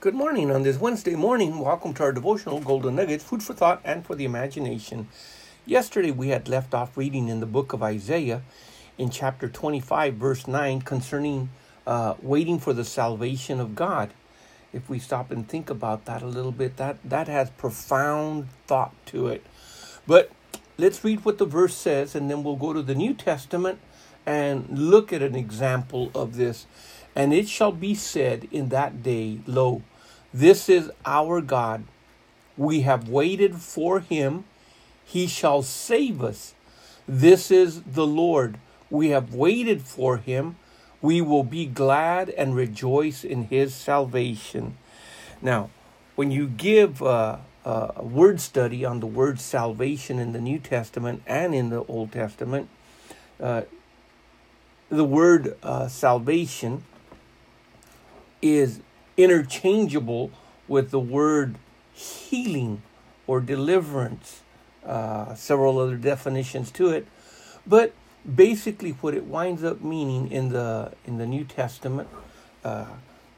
Good morning. On this Wednesday morning, welcome to our devotional Golden Nuggets, food for thought and for the imagination. Yesterday, we had left off reading in the book of Isaiah in chapter 25, verse 9, concerning waiting for the salvation of God. If we stop and think about that a little bit, that has profound thought to it. But let's read what the verse says, and then we'll go to the New Testament and look at an example of this. And it shall be said in that day, Lo, this is our God. We have waited for him. He shall save us. This is the Lord. We have waited for him. We will be glad and rejoice in his salvation. Now, when you give a word study on the word salvation in the New Testament and in the Old Testament, the word salvation is interchangeable with the word healing or deliverance. Several other definitions to it. But basically what it winds up meaning in the New Testament, or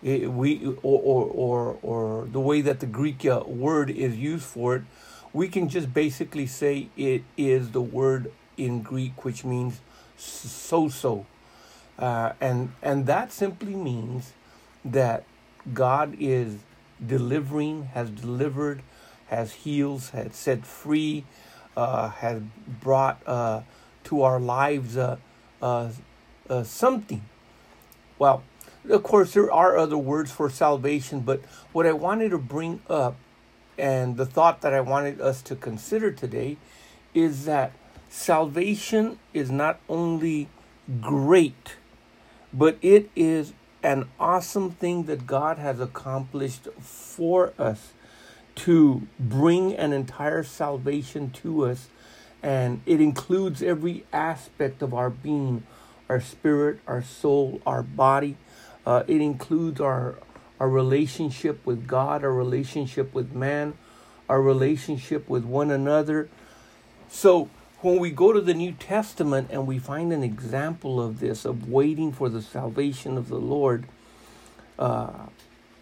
the way that the Greek word is used for it, we can just basically say it is the word in Greek which means sozo. And that simply means that God is delivering, has delivered, has healed, has set free, has brought to our lives something. Well, of course, there are other words for salvation, but what I wanted to bring up and the thought that I wanted us to consider today is that salvation is not only great, but it is an awesome thing that God has accomplished for us to bring an entire salvation to us. And it includes every aspect of our being, our spirit, our soul, our body. It includes our relationship with God, our relationship with man, our relationship with one another. So when we go to the New Testament and we find an example of this, of waiting for the salvation of the Lord,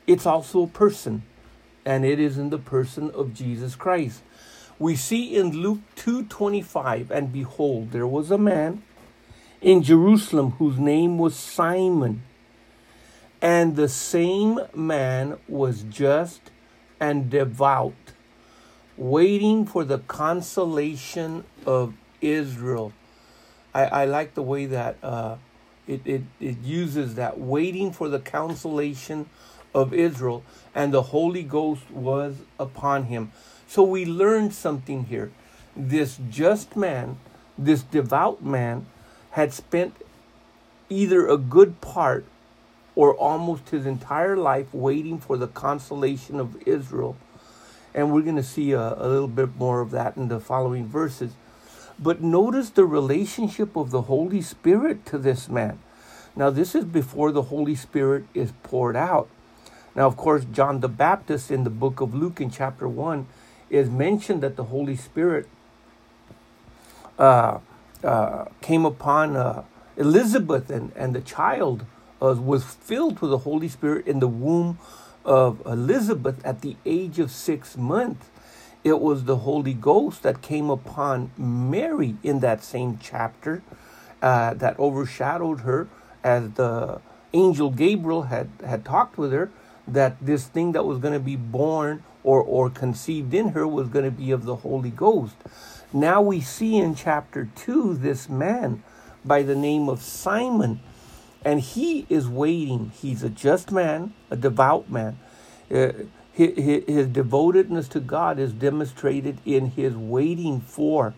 it's also a person, and it is in the person of Jesus Christ. We see in Luke 2:25, and behold, there was a man in Jerusalem whose name was Simon, and the same man was just and devout, waiting for the consolation of Israel. I like the way that it uses that, waiting for the consolation of Israel, and the Holy Ghost was upon him. So we learned something here. This just man, this devout man, had spent either a good part or almost his entire life waiting for the consolation of Israel. And we're going to see a little bit more of that in the following verses. But notice the relationship of the Holy Spirit to this man. Now, this is before the Holy Spirit is poured out. Now, of course, John the Baptist in the book of Luke in chapter 1 is mentioned that the Holy Spirit came upon Elizabeth, and the child was filled with the Holy Spirit in the womb of Elizabeth at the age of 6 months. It was the Holy Ghost that came upon Mary in that same chapter that overshadowed her, as the angel Gabriel had talked with her that this thing that was going to be born or conceived in her was going to be of the Holy Ghost. Now we see in chapter 2 this man by the name of Simon, and he is waiting. He's a just man, a devout man. His devotedness to God is demonstrated in his waiting for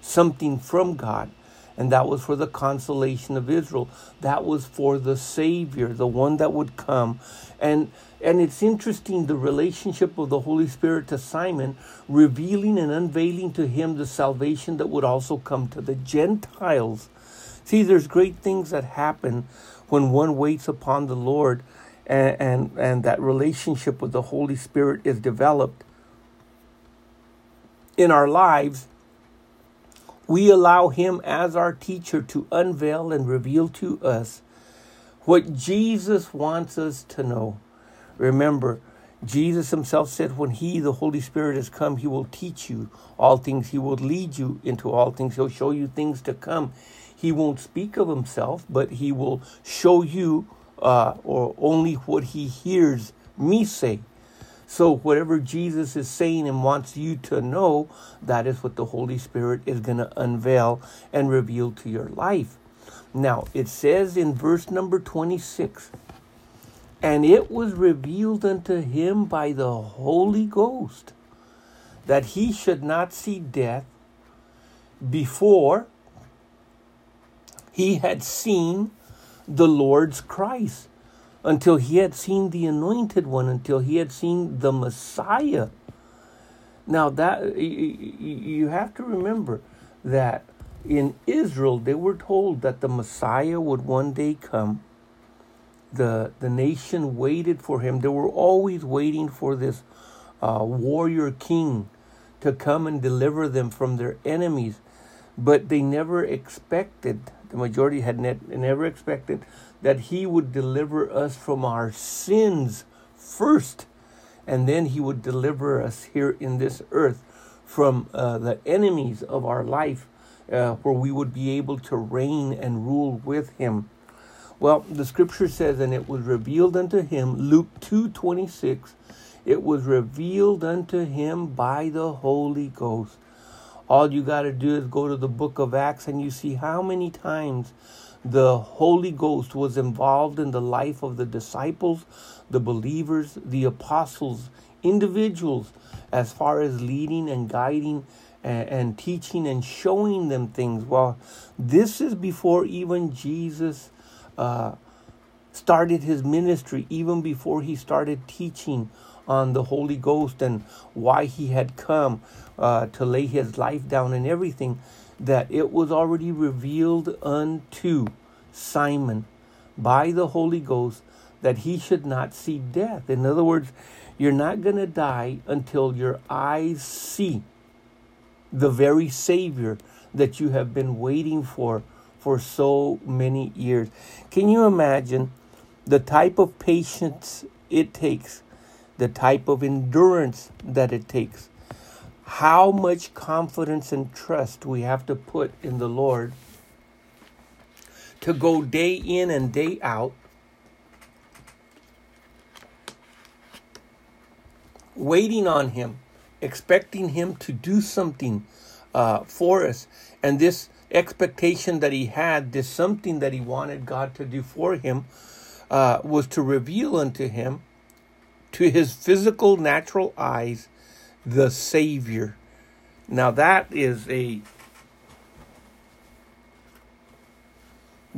something from God. And that was for the consolation of Israel. That was for the Savior, the one that would come. And it's interesting, the relationship of the Holy Spirit to Simon, revealing and unveiling to him the salvation that would also come to the Gentiles. See, there's great things that happen when one waits upon the Lord, and that relationship with the Holy Spirit is developed in our lives. We allow him as our teacher to unveil and reveal to us what Jesus wants us to know. Remember, Jesus himself said, when he, the Holy Spirit, has come, he will teach you all things. He will lead you into all things. He'll show you things to come. He won't speak of himself, but he will show you or only what he hears me say. So whatever Jesus is saying and wants you to know, that is what the Holy Spirit is going to unveil and reveal to your life. Now, it says in verse number 26, and it was revealed unto him by the Holy Ghost that he should not see death before he had seen the Lord's Christ, until he had seen the Anointed One, until he had seen the Messiah. Now, that you have to remember that in Israel, they were told that the Messiah would one day come. The nation waited for him. They were always waiting for this warrior king to come and deliver them from their enemies. But they never expected, the majority had never expected that he would deliver us from our sins first. And then he would deliver us here in this earth from the enemies of our life, where we would be able to reign and rule with him. Well, the scripture says, and it was revealed unto him, Luke 2:26, it was revealed unto him by the Holy Ghost. All you got to do is go to the book of Acts and you see how many times the Holy Ghost was involved in the life of the disciples, the believers, the apostles, individuals, as far as leading and guiding and teaching and showing them things. Well, this is before even Jesus started his ministry, even before he started teaching on the Holy Ghost and why he had come to lay his life down and everything, that it was already revealed unto Simon by the Holy Ghost that he should not see death. In other words, you're not going to die until your eyes see the very Savior that you have been waiting for so many years. Can you imagine the type of patience it takes, the type of endurance that it takes, how much confidence and trust we have to put in the Lord to go day in and day out, waiting on him, expecting him to do something for us. And this expectation that he had, this something that he wanted God to do for him, was to reveal unto him, to his physical, natural eyes, the Savior. Now that is a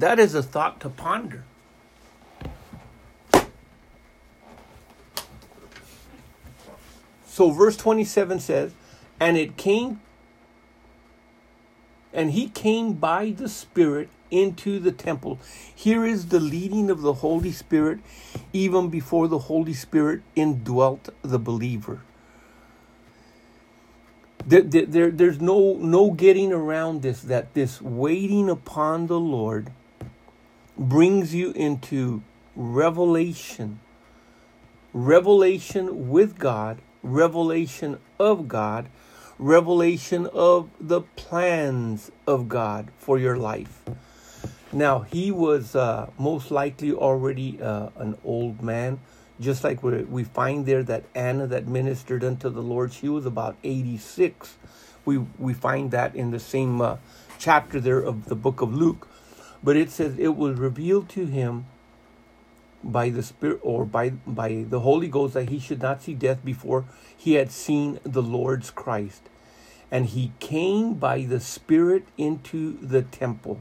thought to ponder. So verse 27 says, and he came by the Spirit into the temple. Here is the leading of the Holy Spirit even before the Holy Spirit indwelt the believer. There's no getting around this, that this waiting upon the Lord brings you into revelation with God, revelation of God, revelation of the plans of God for your life. Now, he was most likely already an old man, just like we find there that Anna that ministered unto the Lord, she was about 86. We find that in the same chapter there of the book of Luke. But it says it was revealed to him by the Spirit, or by the Holy Ghost, that he should not see death before he had seen the Lord's Christ. And he came by the Spirit into the temple.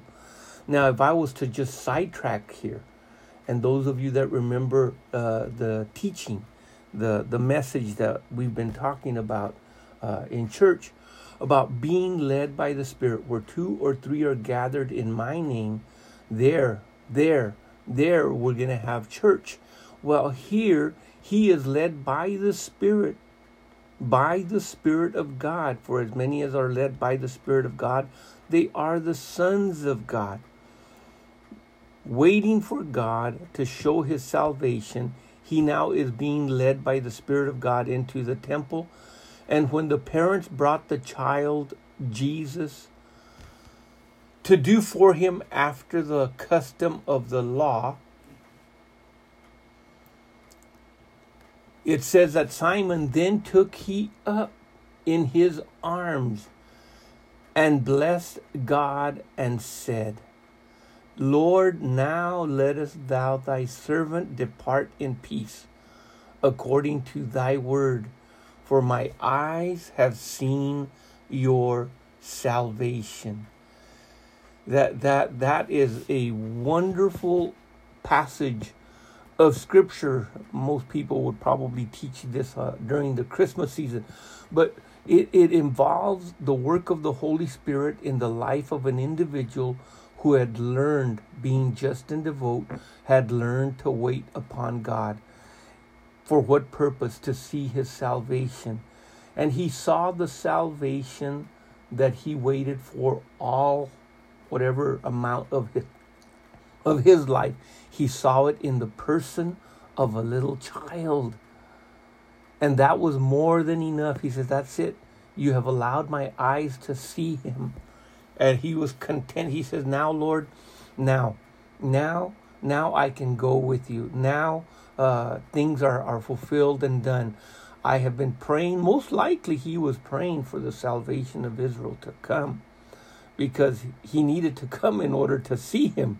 Now, if I was to just sidetrack here, and those of you that remember the teaching, the message that we've been talking about in church, about being led by the Spirit, where two or three are gathered in my name, there we're going to have church. Well, here he is led by the Spirit of God. For as many as are led by the Spirit of God, they are the sons of God. Waiting for God to show his salvation, He now is being led by the Spirit of God into the temple. And when the parents brought the child, Jesus, to do for him after the custom of the law, it says that Simon then took he up in his arms and blessed God and said, Lord, now lettest thou thy servant depart in peace, according to thy word, for my eyes have seen your salvation. That is a wonderful passage of Scripture. Most people would probably teach this during the Christmas season, but it involves the work of the Holy Spirit in the life of an individual who had learned, being just and devout, had learned to wait upon God. For what purpose? To see his salvation. And he saw the salvation that he waited for all, whatever amount of his life. He saw it in the person of a little child. And that was more than enough. He says, that's it. You have allowed my eyes to see him. And he was content. He says, now, Lord, now I can go with you. Now things are fulfilled and done. I have been praying. Most likely he was praying for the salvation of Israel to come, because he needed to come in order to see him,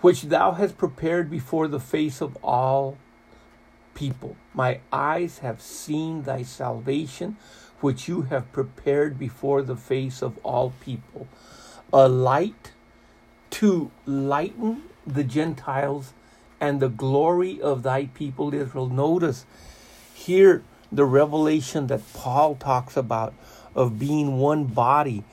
which thou hast prepared before the face of all people. My eyes have seen thy salvation, which you have prepared before the face of all people, a light to lighten the Gentiles and the glory of thy people Israel. Notice here the revelation that Paul talks about of being one body,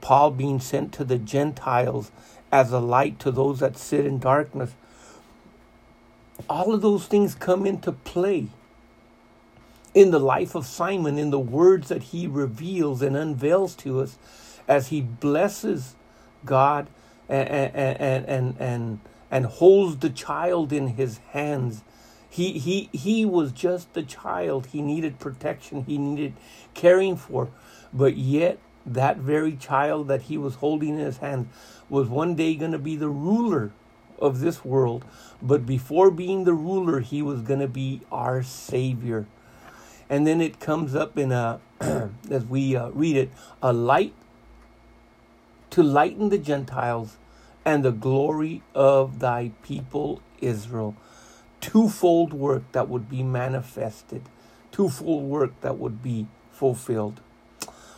Paul being sent to the Gentiles as a light to those that sit in darkness. All of those things come into play in the life of Simon, in the words that he reveals and unveils to us as he blesses God and holds the child in his hands. He was just the child. He needed protection. He needed caring for. But yet, that very child that he was holding in his hands was one day going to be the ruler of this world. But before being the ruler, he was going to be our Savior. And then it comes up in, as we read it, a light to lighten the Gentiles and the glory of thy people Israel. Twofold work that would be manifested. Twofold work that would be fulfilled.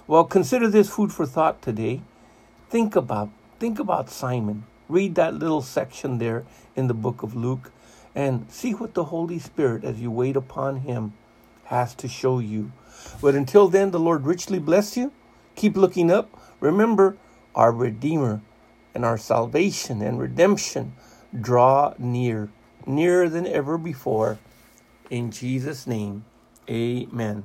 Well, consider this food for thought today. Think about Simon. Read that little section there in the book of Luke and see what the Holy Spirit, as you wait upon him, has to show you. But until then, the Lord richly bless you. Keep looking up. Remember, our Redeemer and our salvation and redemption draw near, nearer than ever before. In Jesus' name, amen.